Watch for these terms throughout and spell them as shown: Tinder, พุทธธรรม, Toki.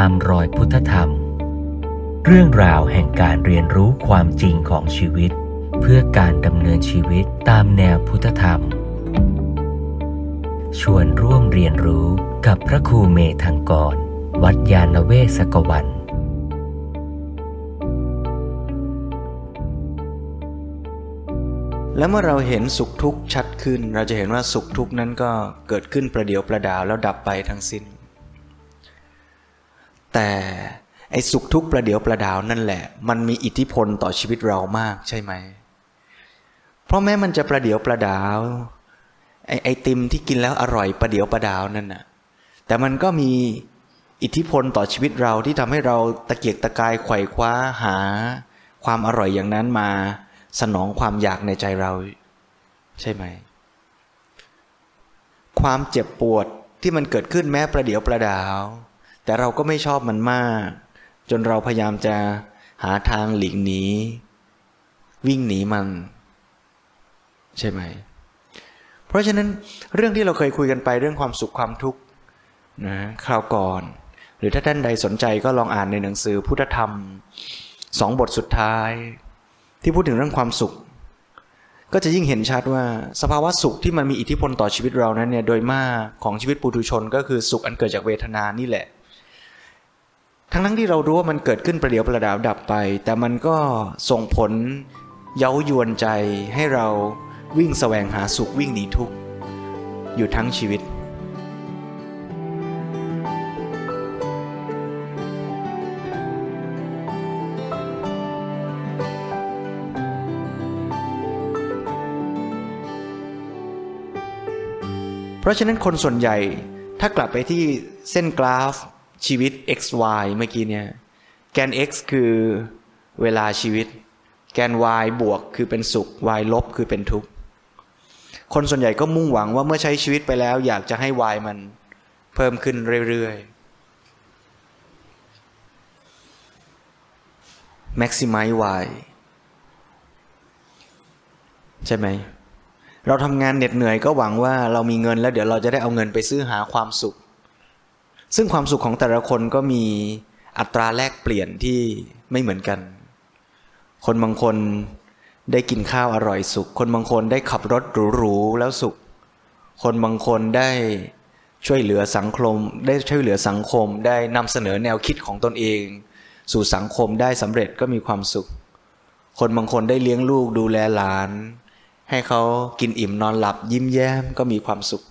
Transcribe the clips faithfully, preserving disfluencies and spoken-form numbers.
ตามรอยพุทธธรรมเรื่องราวแห่งการเรียนรู้ความจริงของชีวิตเพื่อการดำเนินชีวิตตามแนวพุทธธรรมชวนร่วมเรียนรู้กับพระครูเมธังกรวัดญาณเวศกวันแล้วเมื่อเราเห็นสุขทุกข์ชัดขึ้นเราจะเห็นว่าสุขทุกข์นั้นก็เกิดขึ้นประเดี๋ยวประดาวแล้วดับไปทั้งสิ้นแต่ไอ้สุขทุกข์ประเดี๋ยวประดาวนั่นแหละมันมีอิทธิพลต่อชีวิตเรามากใช่ไหมเพราะแม้มันจะประเดี๋ยวประดาวไอ้ไอติมที่กินแล้วอร่อยประเดี๋ยวประดาวนั่นน่ะแต่มันก็มีอิทธิพลต่อชีวิตเราที่ทำให้เราตะเกียกตะกายไขว่คว้าหาความอร่อยอย่างนั้นมาสนองความอยากในใจเราใช่ไหมความเจ็บปวดที่มันเกิดขึ้นแม้ประเดี๋ยวประดาวแต่เราก็ไม่ชอบมันมากจนเราพยายามจะหาทางหลีกหนีวิ่งหนีมันใช่ไหมเพราะฉะนั้นเรื่องที่เราเคยคุยกันไปเรื่องความสุขความทุกข์นะคราวก่อนหรือถ้าท่านใดสนใจก็ลองอ่านในหนังสือพุทธธรรมสองบทสุดท้ายที่พูดถึงเรื่องความสุขก็จะยิ่งเห็นชัดว่าสภาวะสุขที่มันมีอิทธิพลต่อชีวิตเรานั้นเนี่ยโดยมากของชีวิตปุถุชนก็คือสุขอันเกิดจากเวทนานี่แหละทั้งนั้นที่เรารู้ว่ามันเกิดขึ้นประเดี๋ยวประดาวดับไปแต่มันก็ส่งผลเย้ายวนใจให้เราวิ่งแสวงหาสุขวิ่งหนีทุกข์อยู่ทั้งชีวิตเพราะฉะนั้นคนส่วนใหญ่ถ้ากลับไปที่เส้นกราฟชีวิต x y เมื่อกี้เนี่ยแกน x คือเวลาชีวิตแกน y บวกคือเป็นสุข y ลบคือเป็นทุกข์คนส่วนใหญ่ก็มุ่งหวังว่าเมื่อใช้ชีวิตไปแล้วอยากจะให้ y มันเพิ่มขึ้นเรื่อยๆ maximize y ใช่ไหมเราทำงานเหน็ดเหนื่อยก็หวังว่าเรามีเงินแล้วเดี๋ยวเราจะได้เอาเงินไปซื้อหาความสุขซึ่งความสุขของแต่ละคนก็มีอัตราแลกเปลี่ยนที่ไม่เหมือนกันคนบางคนได้กินข้าวอร่อยสุขคนบางคนได้ขับรถหรูๆแล้วสุขคนบางคนได้ช่วยเหลือสังคมได้ช่วยเหลือสังคมได้นำเสนอแนวคิดของตนเองสู่สังคมได้สำเร็จก็มีความสุขคนบางคนได้เลี้ยงลูกดูแลหลานให้เขากินอิ่มนอนหลับยิ้มแย้มก็มีความสุข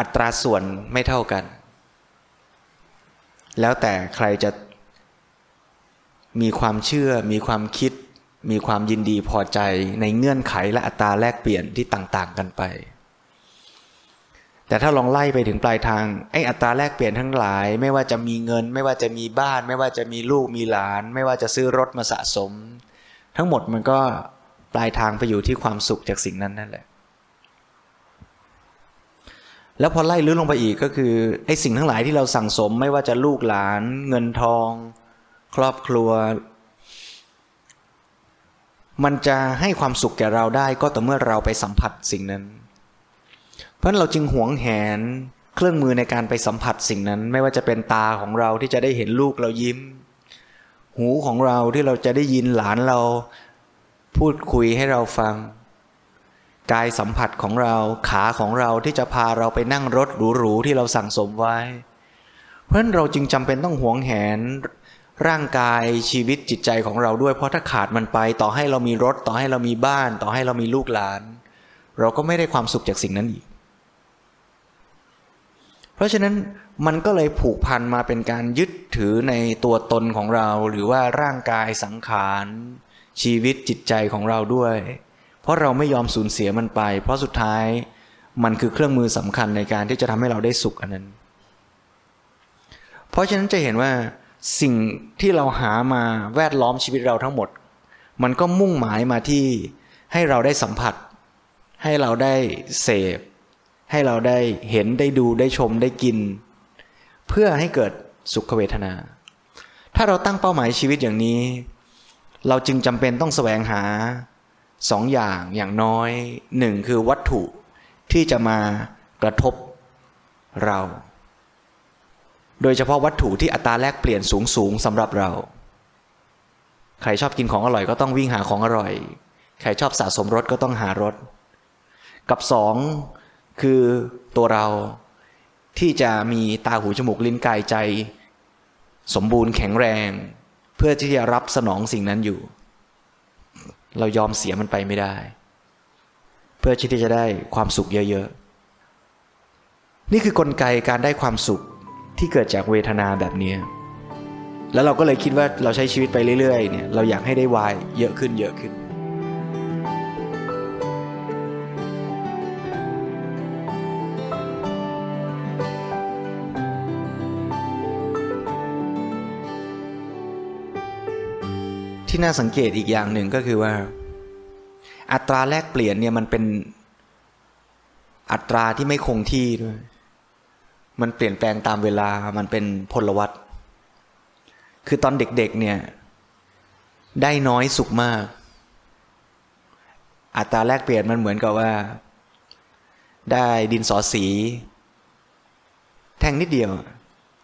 อัตราส่วนไม่เท่ากันแล้วแต่ใครจะมีความเชื่อมีความคิดมีความยินดีพอใจในเงื่อนไขและอัตราแลกเปลี่ยนที่ต่างๆกันไปแต่ถ้าลองไล่ไปถึงปลายทางไอ้อัตราแลกเปลี่ยนทั้งหลายไม่ว่าจะมีเงินไม่ว่าจะมีบ้านไม่ว่าจะมีลูกมีหลานไม่ว่าจะซื้อรถมาสะสมทั้งหมดมันก็ปลายทางไปอยู่ที่ความสุขจากสิ่งนั้นนั่นแหละแล้วพอไล่ลึกลงไปอีกก็คือไอ้สิ่งทั้งหลายที่เราสั่งสมไม่ว่าจะลูกหลานเงินทองครอบครัวมันจะให้ความสุขแก่เราได้ก็ต่อเมื่อเราไปสัมผัสสิ่งนั้นเพราะฉะนั้นเราจึงหวงแหนเครื่องมือในการไปสัมผัสสิ่งนั้นไม่ว่าจะเป็นตาของเราที่จะได้เห็นลูกเรายิ้มหูของเราที่เราจะได้ยินหลานเราพูดคุยให้เราฟังกายสัมผัสของเราขาของเราที่จะพาเราไปนั่งรถหรูๆที่เราสั่งสมไว้เพราะฉะนั้นเราจึงจำเป็นต้องหวงแหนร่างกายชีวิตจิตใจของเราด้วยเพราะถ้าขาดมันไปต่อให้เรามีรถต่อให้เรามีบ้านต่อให้เรามีลูกหลานเราก็ไม่ได้ความสุขจากสิ่งนั้นอีกเพราะฉะนั้นมันก็เลยผูกพันมาเป็นการยึดถือในตัวตนของเราหรือว่าร่างกายสังขารชีวิตจิตใจของเราด้วยเพราะเราไม่ยอมสูญเสียมันไปเพราะสุดท้ายมันคือเครื่องมือสำคัญในการที่จะทำให้เราได้สุขอันนั้นเพราะฉะนั้นจะเห็นว่าสิ่งที่เราหามาแวดล้อมชีวิตเราทั้งหมดมันก็มุ่งหมายมาที่ให้เราได้สัมผัสให้เราได้เสพให้เราได้เห็นได้ดูได้ชมได้กินเพื่อให้เกิดสุขเวทนาถ้าเราตั้งเป้าหมายชีวิตอย่างนี้เราจึงจำเป็นต้องแสวงหาสองอย่างอย่างน้อยหนึ่งคือวัตถุที่จะมากระทบเรา โดยเฉพาะวัตถุที่อัตราแลกเปลี่ยนสูงสูงสำหรับเราใครชอบกินของอร่อยก็ต้องวิ่งหาของอร่อยใครชอบสะสมรถก็ต้องหารถกับสองคือตัวเราที่จะมีตาหูจมูกลิ้นกายใจสมบูรณ์แข็งแรงเพื่อที่จะรับสนองสิ่งนั้นอยู่เรายอมเสียมันไปไม่ได้เพื่อที่จะได้ความสุขเยอะๆนี่คือกลไกการได้ความสุขที่เกิดจากเวทนาแบบนี้แล้วเราก็เลยคิดว่าเราใช้ชีวิตไปเรื่อยๆเนี่ยเราอยากให้ได้วายเยอะขึ้นเยอะขึ้นที่น่าสังเกตอีกอย่างหนึ่งก็คือว่าอัตราแลกเปลี่ยนเนี่ยมันเป็นอัตราที่ไม่คงที่ด้วยมันเปลี่ยนแปลงตามเวลามันเป็นพลวัตคือตอนเด็กๆเนี่ยได้น้อยสุขมากอัตราแลกเปลี่ยนมันเหมือนกับว่าได้ดินสอสีแท่งนิดเดียว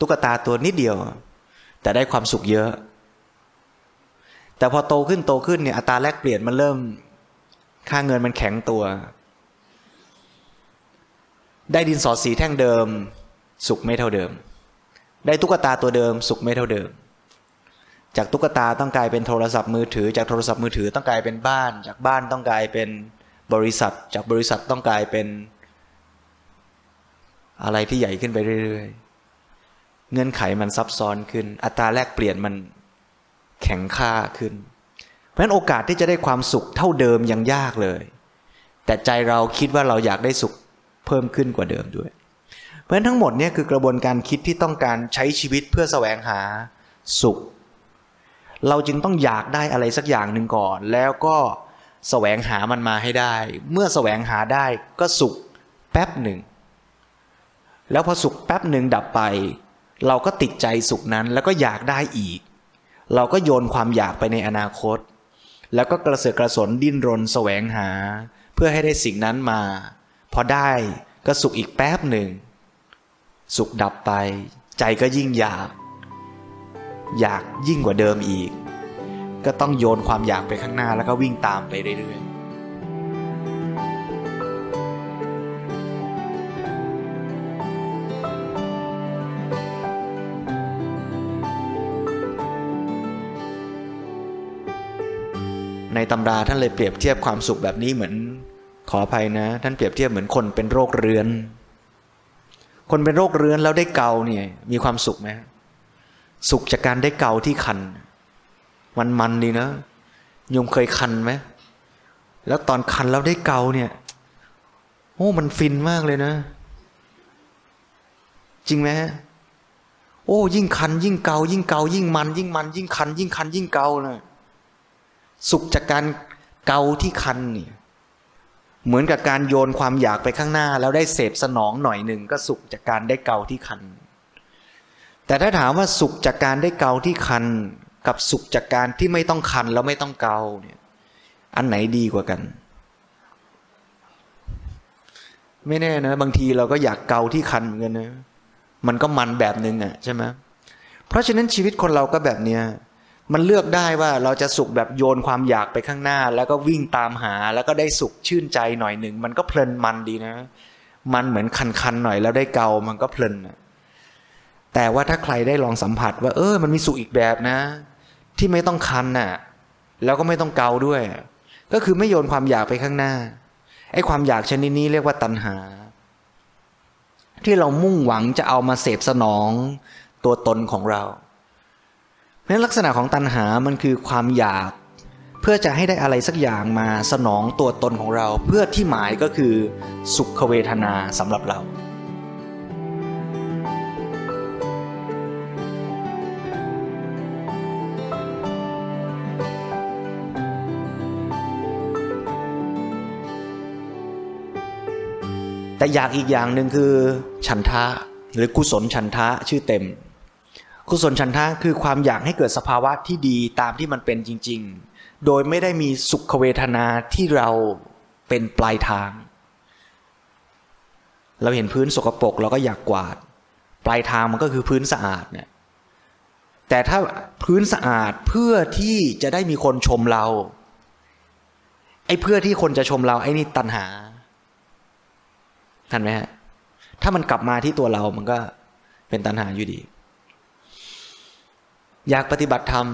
ตุ๊กตาตัวนิดเดียวแต่ได้ความสุขเยอะแต่พอโตขึ้นโตขึ้นเนี่ยอัตราแลกเปลี่ยนมันเริ่มค่าเงินมันแข็งตัวได้ดินสอสีแท่งเดิมสุขไม่เท่าเดิมได้ตุ๊กตาตัวเดิมสุขไม่เท่าเดิมจากตุ๊กตาต้องกลายเป็นโทรศัพท์มือถือจากโทรศัพท์มือถือต้องกลายเป็นบ้านจากบ้านต้องกลายเป็นบริษัทจากบริษัทต้องกลายเป็นอะไรที่ใหญ่ขึ้นไปเรื่อยๆเงื่อนไขมันซับซ้อนขึ้นอัตราแลกเปลี่ยนมันแข็งค่าขึ้นเพราะฉะนั้นโอกาสที่จะได้ความสุขเท่าเดิมยังยากเลยแต่ใจเราคิดว่าเราอยากได้สุขเพิ่มขึ้นกว่าเดิมด้วยเพราะฉะนั้นทั้งหมดเนี่ยคือกระบวนการคิดที่ต้องการใช้ชีวิตเพื่อแสวงหาสุขเราจึงต้องอยากได้อะไรสักอย่างหนึ่งก่อนแล้วก็แสวงหามันมาให้ได้เมื่อแสวงหาได้ก็สุขแป๊บหนึ่งแล้วพอสุขแป๊บหนึ่งดับไปเราก็ติดใจสุขนั้นแล้วก็อยากได้อีกเราก็โยนความอยากไปในอนาคตแล้วก็กระเสือกกระสนดิ้นรนแสวงหาเพื่อให้ได้สิ่งนั้นมาพอได้ก็สุขอีกแป๊บหนึ่งสุขดับไปใจก็ยิ่งอยากอยากยิ่งกว่าเดิมอีกก็ต้องโยนความอยากไปข้างหน้าแล้วก็วิ่งตามไปเรื่อยๆในตำราท่านเลยเปรียบเทียบความสุขแบบนี้เหมือนขออภัยนะท่านเปรียบเทียบเหมือนคนเป็นโรคเรื้อนคนเป็นโรคเรื้อนแล้วได้เกาเนี่ยมีความสุขไหมสุขจากการได้เกาที่คันมันมันดีนะโยมเคยคันไหมแล้วตอนคันแล้วได้เกาเนี่ยโอ้มันฟินมากเลยนะจริงไหมโอ้ยิ่งคันยิ่งเกายิ่งเกายิ่งมันยิ่งมันยิ่งคันยิ่งคันยิ่งเกานะสุขจากการเกาที่คันเนี่ยเหมือนกับการโยนความอยากไปข้างหน้าแล้วได้เสพสนองหน่อยหนึ่งก็สุขจากการได้เกาที่คันแต่ถ้าถามว่าสุขจากการได้เกาที่คันกับสุขจากการที่ไม่ต้องคันแล้วไม่ต้องเกาเนี่ยอันไหนดีกว่ากันไม่แน่นะบางทีเราก็อยากเกาที่คันเหมือนกันนะมันก็มันแบบนึงอ่ะใช่ไหมเพราะฉะนั้นชีวิตคนเราก็แบบเนี้ยมันเลือกได้ว่าเราจะสุขแบบโยนความอยากไปข้างหน้าแล้วก็วิ่งตามหาแล้วก็ได้สุขชื่นใจหน่อยหนึ่งมันก็เพลินมันดีนะมันเหมือนคันๆหน่อยแล้วได้เกามันก็เพลินแต่ว่าถ้าใครได้ลองสัมผัสว่าเออมันมีสุขอีกแบบนะที่ไม่ต้องคันน่ะแล้วก็ไม่ต้องเกาด้วยก็คือไม่โยนความอยากไปข้างหน้าไอ้ความอยากชนิดนี้เรียกว่าตัณหาที่เรามุ่งหวังจะเอามาเสพสนองตัวตนของเราเพราะลักษณะของตัณหามันคือความอยากเพื่อจะให้ได้อะไรสักอย่างมาสนองตัวตนของเราเพื่อที่หมายก็คือสุขเวทนาสำหรับเราแต่อยากอีกอย่างหนึ่งคือฉันทะหรือกุศลฉันทะชื่อเต็มกุศลฉันทะคือความอยากให้เกิดสภาวะที่ดีตามที่มันเป็นจริงๆโดยไม่ได้มีสุขเวทนาที่เราเป็นปลายทางเราเห็นพื้นสกปรกเราก็อยากกวาด ปลายทางมันก็คือพื้นสะอาดเนี่ยแต่ถ้าพื้นสะอาดเพื่อที่จะได้มีคนชมเราไอ้เพื่อที่คนจะชมเราไอ้นี่ตัณหาทันไหมฮะถ้ามันกลับมาที่ตัวเรามันก็เป็นตัณหาอยู่ดีอยากปฏิบัติธรรม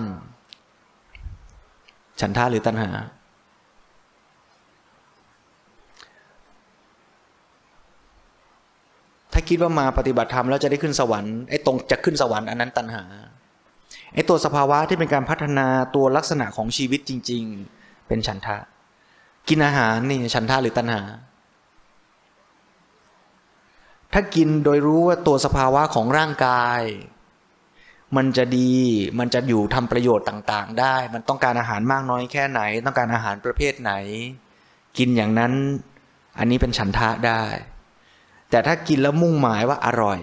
ฉันทะหรือตัณหาถ้าคิดว่ามาปฏิบัติธรรมแล้วจะได้ขึ้นสวรรค์ไอ้ตรงจะขึ้นสวรรค์อันนั้นตัณหาไอ้ตัวสภาวะที่เป็นการพัฒนาตัวลักษณะของชีวิตจริงๆเป็นฉันทะกินอาหารนี่ฉันทะหรือตัณหาถ้ากินโดยรู้ว่าตัวสภาวะของร่างกายมันจะดีมันจะอยู่ทำประโยชน์ต่างๆได้มันต้องการอาหารมากน้อยแค่ไหนต้องการอาหารประเภทไหนกินอย่างนั้นอันนี้เป็นฉันทะได้แต่ถ้ากินแล้วมุ่งหมายว่าอร่อย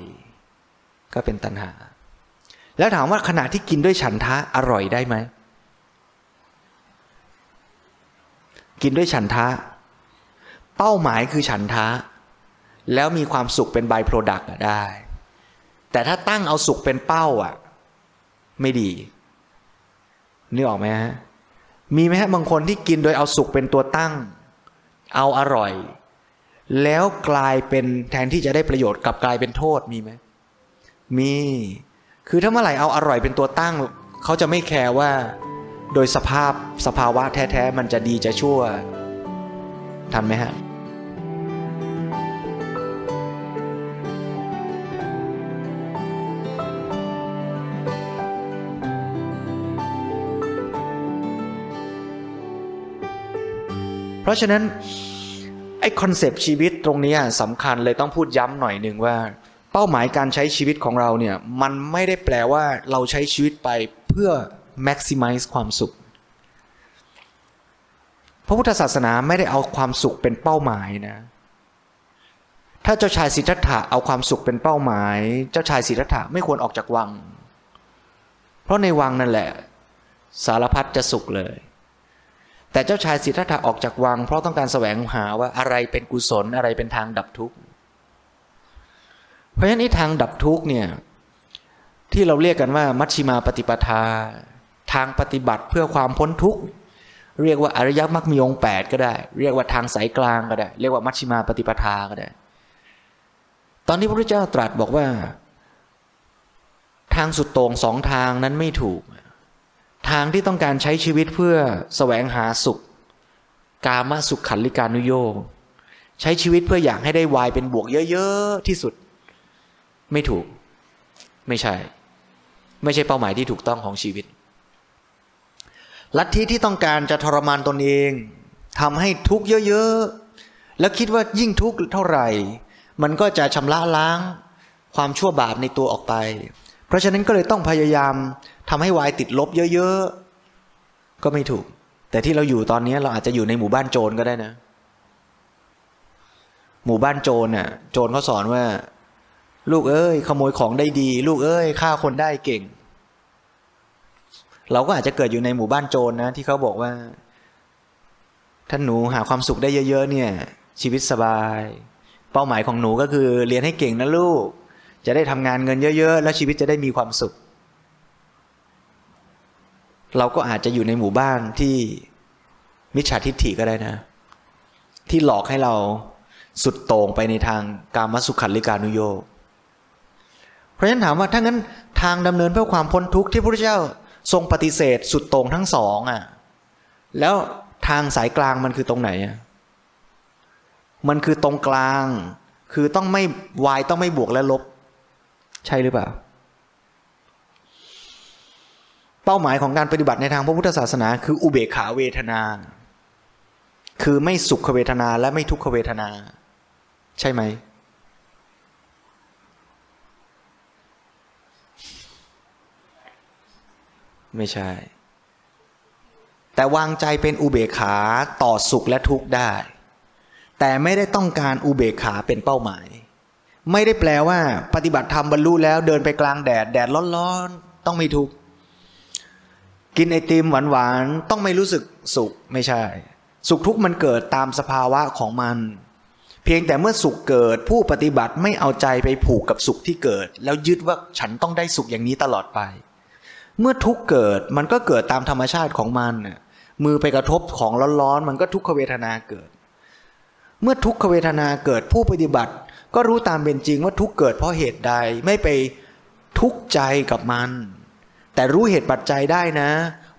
ก็เป็นตัณหาแล้วถามว่าขณะที่กินด้วยฉันทะอร่อยได้ไหมกินด้วยฉันทะเป้าหมายคือฉันทะแล้วมีความสุขเป็น by product อ่ะได้แต่ถ้าตั้งเอาสุขเป็นเป้าอ่ะไม่ดีนึกออกไหมฮะมีไหมฮะบางคนที่กินโดยเอาสุขเป็นตัวตั้งเอาอร่อยแล้วกลายเป็นแทนที่จะได้ประโยชน์กลับกลายเป็นโทษมีไหมมีคือถ้าเมื่อไหร่เอาอร่อยเป็นตัวตั้งเขาจะไม่แคร์ว่าโดยสภาพสภาวะแท้ๆมันจะดีจะชั่วทันไหมฮะเพราะฉะนั้นไอ้คอนเซปต์ชีวิตตรงนี้สำคัญเลยต้องพูดย้ำหน่อยหนึ่งว่าเป้าหมายการใช้ชีวิตของเราเนี่ยมันไม่ได้แปลว่าเราใช้ชีวิตไปเพื่อ maximize ความสุขพระพุทธศาสนาไม่ได้เอาความสุขเป็นเป้าหมายนะถ้าเจ้าชายสิทธัตถะเอาความสุขเป็นเป้าหมายเจ้าชายสิทธัตถะไม่ควรออกจากวังเพราะในวังนั่นแหละสารพัดจะสุขเลยแต่เจ้าชายสิทธัตถะออกจากวังเพราะต้องการแสวงหาว่าอะไรเป็นกุศลอะไรเป็นทางดับทุกข์เพราะฉะนั้นไอ้ทางดับทุกข์เนี่ยที่เราเรียกกันว่ามัชฌิมาปฏิปทาทางปฏิบัติเพื่อความพ้นทุกข์เรียกว่าอริยมรรคมีองค์แปดก็ได้เรียกว่าทางสายกลางก็ได้เรียกว่ามัชฌิมาปฏิปทาก็ได้ตอนที่พระพุทธเจ้าตรัสบอกว่าทางสุดโต่งสองทางนั้นไม่ถูกทางที่ต้องการใช้ชีวิตเพื่อแสวงหาสุขกามสุขขันธิกานุโยคใช้ชีวิตเพื่ออยากให้ได้วายเป็นบวกเยอะๆที่สุดไม่ถูกไม่ใช่ไม่ใช่เป้าหมายที่ถูกต้องของชีวิตลัทธิที่ต้องการจะทรมานตนเองทำให้ทุกข์เยอะๆแล้วคิดว่ายิ่งทุกข์เท่าไหร่มันก็จะชำระล้างความชั่วบาปในตัวออกไปเพราะฉะนั้นก็เลยต้องพยายามทำให้วายติดลบเยอะๆก็ไม่ถูกแต่ที่เราอยู่ตอนนี้เราอาจจะอยู่ในหมู่บ้านโจรก็ได้นะหมู่บ้านโจรน่ะโจรเขาสอนว่าลูกเอ้ยขโมยของได้ดีลูกเอ้ยฆ่าคนได้เก่งเราก็อาจจะเกิดอยู่ในหมู่บ้านโจรนะที่เขาบอกว่าท่านหนูหาความสุขได้เยอะๆเนี่ยชีวิตสบายเป้าหมายของหนูก็คือเรียนให้เก่งนะลูกจะได้ทำงานเงินเยอะๆแล้วชีวิตจะได้มีความสุขเราก็อาจจะอยู่ในหมู่บ้านที่มิจฉาทิฏฐิก็ได้นะที่หลอกให้เราสุดโต่งไปในทางกามสุขขันธิกานุโยคเพราะฉะนั้นถามว่าถ้างั้นทางดำเนินเพื่อความพ้นทุกข์ที่พระพุทธเจ้าทรงปฏิเสธสุดโต่งทั้งสองอ่ะแล้วทางสายกลางมันคือตรงไหนอ่ะมันคือตรงกลางคือต้องไม่วายต้องไม่บวกและลบใช่หรือเปล่าเป้าหมายของการปฏิบัติในทางพระพุทธศาสนาคืออุเบกขาเวทนาคือไม่สุขเวทนาและไม่ทุกขเวทนาใช่ไหมไม่ใช่แต่วางใจเป็นอุเบกขาต่อสุขและทุกข์ได้แต่ไม่ได้ต้องการอุเบกขาเป็นเป้าหมายไม่ได้แปลว่าปฏิบัติธรรมบรรลุแล้วเดินไปกลางแดดแดดร้อนๆต้องไม่ทุกข์กินไอติมหวานๆต้องไม่รู้สึกสุขไม่ใช่สุขทุกข์มันเกิดตามสภาวะของมัน เพียงแต่เมื่อสุขเกิดผู้ปฏิบัติไม่เอาใจไปผูกกับสุขที่เกิดแล้วยึดว่าฉันต้องได้สุขอย่างนี้ตลอดไปเมื่อทุกข์เกิดมันก็เกิดตามธรรมชาติของมันเนี่ยมือไปกระทบของร้อนๆมันก็ทุกขเวทนาเกิดเมื่อทุกขเวทนาเกิดผู้ปฏิบัติก็รู้ตามเป็นจริงว่าทุกข์เกิดเพราะเหตุใดไม่ไปทุกข์ใจกับมันแต่รู้เหตุปัจจัยได้นะ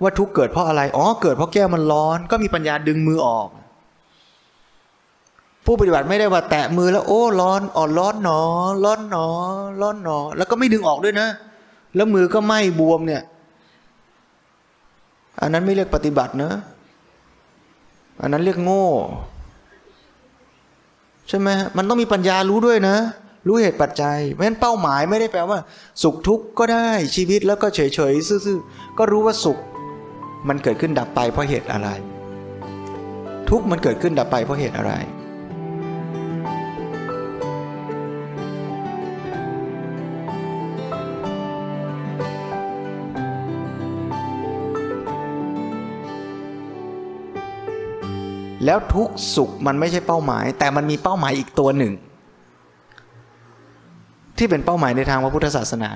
ว่าทุกข์เกิดเพราะอะไรอ๋อเกิดเพราะแก้วมันร้อนก็มีปัญญาดึงมือออกผู้ปฏิบัติไม่ได้ว่าแตะมือแล้วโอ้ร้อนอ่อนร้อนหนอร้อนหนอร้อนหนอแล้วก็ไม่ดึงออกด้วยนะแล้วมือก็ไหม้บวมเนี่ยอันนั้นไม่เรียกปฏิบัตินะอันนั้นเรียกโง่ใช่ไหมมันต้องมีปัญญารู้ด้วยนะรู้เหตุปัจจัยเพราะฉะนั้นเป้าหมายไม่ได้แปลว่าสุขทุกข์ก็ได้ชีวิตแล้วก็เฉยๆซื่อๆก็รู้ว่าสุขมันเกิดขึ้นดับไปเพราะเหตุอะไรทุกข์มันเกิดขึ้นดับไปเพราะเหตุอะไรแล้วทุกสุขมันไม่ใช่เป้าหมายแต่มันมีเป้าหมายอีกตัวหนึ่งที่เป็นเป้าหมายในทางพระพุทธศาสนา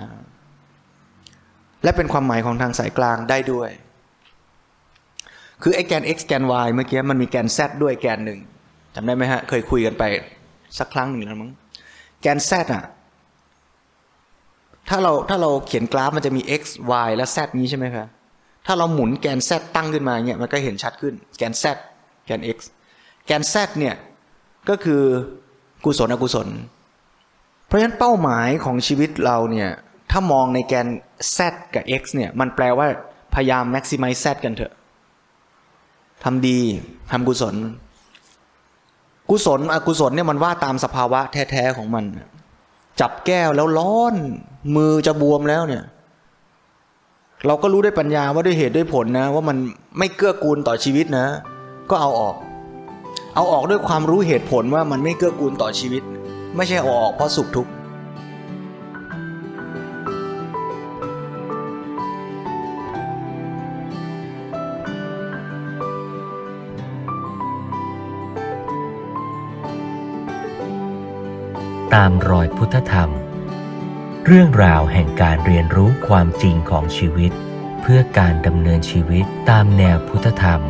และเป็นความหมายของทางสายกลางได้ด้วยคือไอ้แกน x แกน y เมื่อกี้มันมีแกน z ด้วยแกนหนึ่งจำได้ไหมฮะเคยคุยกันไปสักครั้งหนึ่งแล้วมั้งแกน z อ่ะถ้าเราถ้าเราเขียนกราฟมันจะมี x y และ z นี้ใช่ไหมคะถ้าเราหมุนแกน z ตั้งขึ้นมาเนี่ยมันก็เห็นชัดขึ้นแกน zแกน x แกน z เนี่ยก็คือกุศลอกุศลเพราะฉะนั้นเป้าหมายของชีวิตเราเนี่ยถ้ามองในแกน z กับ x เนี่ยมันแปลว่าพยายาม maximize z กันเถอะทำดีทำกุศลกุศลอกุศลเนี่ยมันว่าตามสภาวะแท้ๆของมันจับแก้วแล้วร้อนมือจะบวมแล้วเนี่ยเราก็รู้ด้วยปัญญาว่าด้วยเหตุด้วยผลนะว่ามันไม่เกื้อกูลต่อชีวิตนะก็เอาออกเอาออกด้วยความรู้เหตุผลว่ามันไม่เกื้อกูลต่อชีวิตไม่ใช่เอาออกเพราะสุขทุกข์ตามรอยพุทธธรรมเรื่องราวแห่งการเรียนรู้ความจริงของชีวิตเพื่อการดำเนินชีวิตตามแนวพุทธธรรม